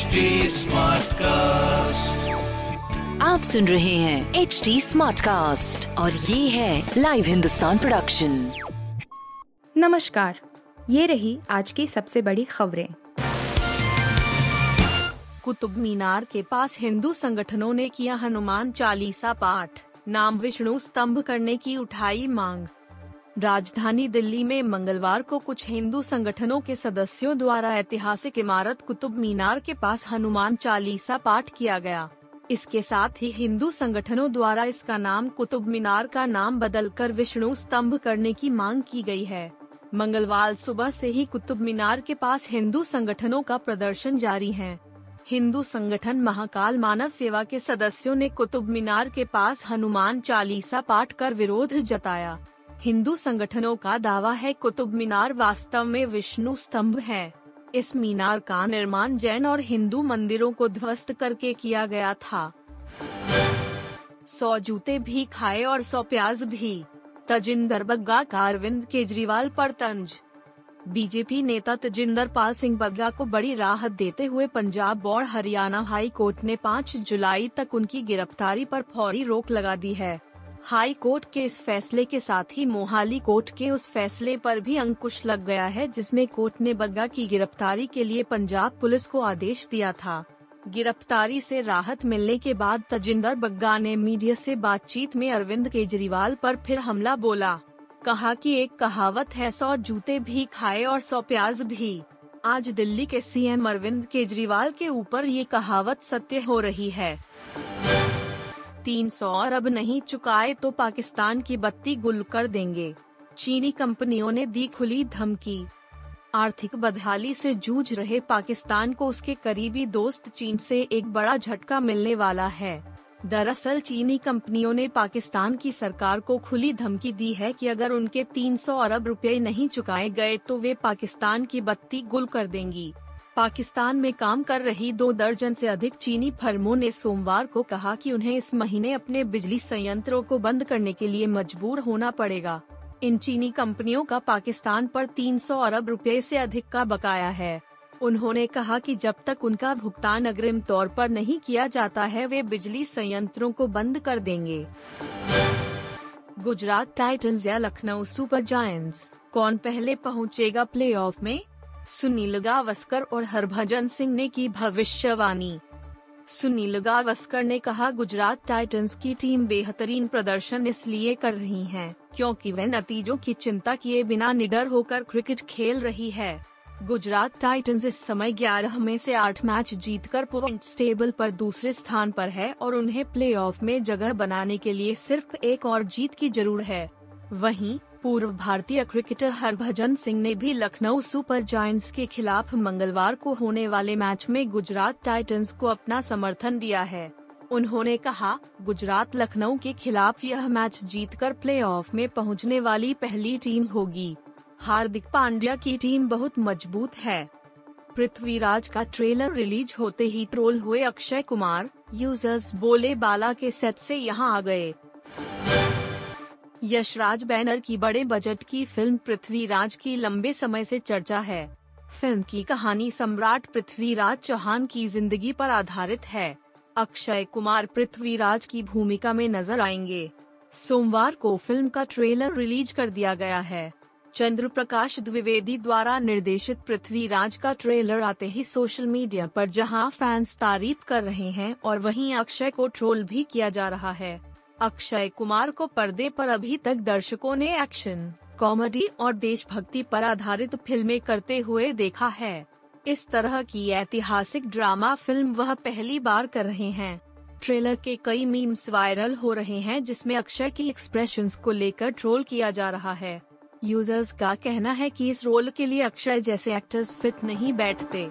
HD smart cast. आप सुन रहे हैं HD स्मार्ट कास्ट और ये है लाइव हिंदुस्तान प्रोडक्शन। नमस्कार, ये रही आज की सबसे बड़ी खबरें। कुतुब मीनार के पास हिंदू संगठनों ने किया हनुमान चालीसा पाठ, नाम विष्णु स्तम्भ करने की उठाई मांग। राजधानी दिल्ली में मंगलवार को कुछ हिंदू संगठनों के सदस्यों द्वारा ऐतिहासिक इमारत कुतुब मीनार के पास हनुमान चालीसा पाठ किया गया। इसके साथ ही हिंदू संगठनों द्वारा इसका नाम कुतुब मीनार का नाम बदलकर विष्णु स्तम्भ करने की मांग की गई है। मंगलवार सुबह से ही कुतुब मीनार के पास हिंदू संगठनों का प्रदर्शन जारी है। हिंदू संगठन महाकाल मानव सेवा के सदस्यों ने कुतुब मीनार के पास हनुमान चालीसा पाठ कर विरोध जताया। हिंदू संगठनों का दावा है कुतुब मीनार वास्तव में विष्णु स्तंभ है। इस मीनार का निर्माण जैन और हिंदू मंदिरों को ध्वस्त करके किया गया था। 100 जूते भी खाए और 100 प्याज भी, तजिंदर बग्गा का अरविंद केजरीवाल पर तंज। बीजेपी नेता तजिंदर पाल सिंह बग्गा को बड़ी राहत देते हुए पंजाब और हरियाणा हाई कोर्ट ने 5 जुलाई तक उनकी गिरफ्तारी पर फौरी रोक लगा दी है। हाई कोर्ट के इस फैसले के साथ ही मोहाली कोर्ट के उस फैसले पर भी अंकुश लग गया है जिसमें कोर्ट ने बग्गा की गिरफ्तारी के लिए पंजाब पुलिस को आदेश दिया था। गिरफ्तारी से राहत मिलने के बाद तजिंदर बग्गा ने मीडिया से बातचीत में अरविंद केजरीवाल पर फिर हमला बोला। कहा कि एक कहावत है, 100 जूते भी खाए और 100 प्याज भी। आज दिल्ली के सीएम अरविंद केजरीवाल के ऊपर ये कहावत सत्य हो रही है। 300 अरब नहीं चुकाए तो पाकिस्तान की बत्ती गुल कर देंगे, चीनी कंपनियों ने दी खुली धमकी। आर्थिक बदहाली से जूझ रहे पाकिस्तान को उसके करीबी दोस्त चीन से एक बड़ा झटका मिलने वाला है। दरअसल चीनी कंपनियों ने पाकिस्तान की सरकार को खुली धमकी दी है कि अगर उनके 300 अरब रुपए नहीं चुकाए गए तो वे पाकिस्तान की बत्ती गुल कर देंगी। पाकिस्तान में काम कर रही 2 दर्जन से अधिक चीनी फर्मों ने सोमवार को कहा कि उन्हें इस महीने अपने बिजली संयंत्रों को बंद करने के लिए मजबूर होना पड़ेगा। इन चीनी कंपनियों का पाकिस्तान पर 300 अरब रुपए से अधिक का बकाया है। उन्होंने कहा कि जब तक उनका भुगतान अग्रिम तौर पर नहीं किया जाता है वे बिजली संयंत्रों को बंद कर देंगे। गुजरात टाइटन्स या लखनऊ सुपर जायंट्स, कौन पहले पहुँचेगा प्लेऑफ में? सुनील गावस्कर और हरभजन सिंह ने की भविष्यवाणी। सुनील गावस्कर ने कहा, गुजरात टाइटन्स की टीम बेहतरीन प्रदर्शन इसलिए कर रही है क्योंकि वे नतीजों की चिंता किए बिना निडर होकर क्रिकेट खेल रही है। गुजरात टाइटन्स इस समय 11 में से 8 मैच जीतकर पॉइंट्स टेबल पर दूसरे स्थान पर है और उन्हें प्लेऑफ में जगह बनाने के लिए सिर्फ एक और जीत की जरूर है। वहीं पूर्व भारतीय क्रिकेटर हरभजन सिंह ने भी लखनऊ सुपर जायंट्स के खिलाफ मंगलवार को होने वाले मैच में गुजरात टाइटन्स को अपना समर्थन दिया है। उन्होंने कहा, गुजरात लखनऊ के खिलाफ यह मैच जीतकर प्लेऑफ में पहुंचने वाली पहली टीम होगी। हार्दिक पांड्या की टीम बहुत मजबूत है। पृथ्वीराज का ट्रेलर रिलीज होते ही ट्रोल हुए अक्षय कुमार, यूजर्स बोले बाला के सेट से यहाँ आ गए। यशराज बैनर की बड़े बजट की फिल्म पृथ्वीराज की लंबे समय से चर्चा है। फिल्म की कहानी सम्राट पृथ्वीराज चौहान की जिंदगी पर आधारित है। अक्षय कुमार पृथ्वीराज की भूमिका में नजर आएंगे। सोमवार को फिल्म का ट्रेलर रिलीज कर दिया गया है। चंद्रप्रकाश द्विवेदी द्वारा निर्देशित पृथ्वीराज का ट्रेलर आते ही सोशल मीडिया पर जहां फैंस तारीफ कर रहे हैं और वहीं अक्षय को ट्रोल भी किया जा रहा है। अक्षय कुमार को पर्दे पर अभी तक दर्शकों ने एक्शन, कॉमेडी और देशभक्ति पर आधारित फिल्में करते हुए देखा है। इस तरह की ऐतिहासिक ड्रामा फिल्म वह पहली बार कर रहे हैं। ट्रेलर के कई मीम्स वायरल हो रहे हैं जिसमें अक्षय की एक्सप्रेशंस को लेकर ट्रोल किया जा रहा है। यूजर्स का कहना है कि इस रोल के लिए अक्षय जैसे एक्टर्स फिट नहीं बैठते।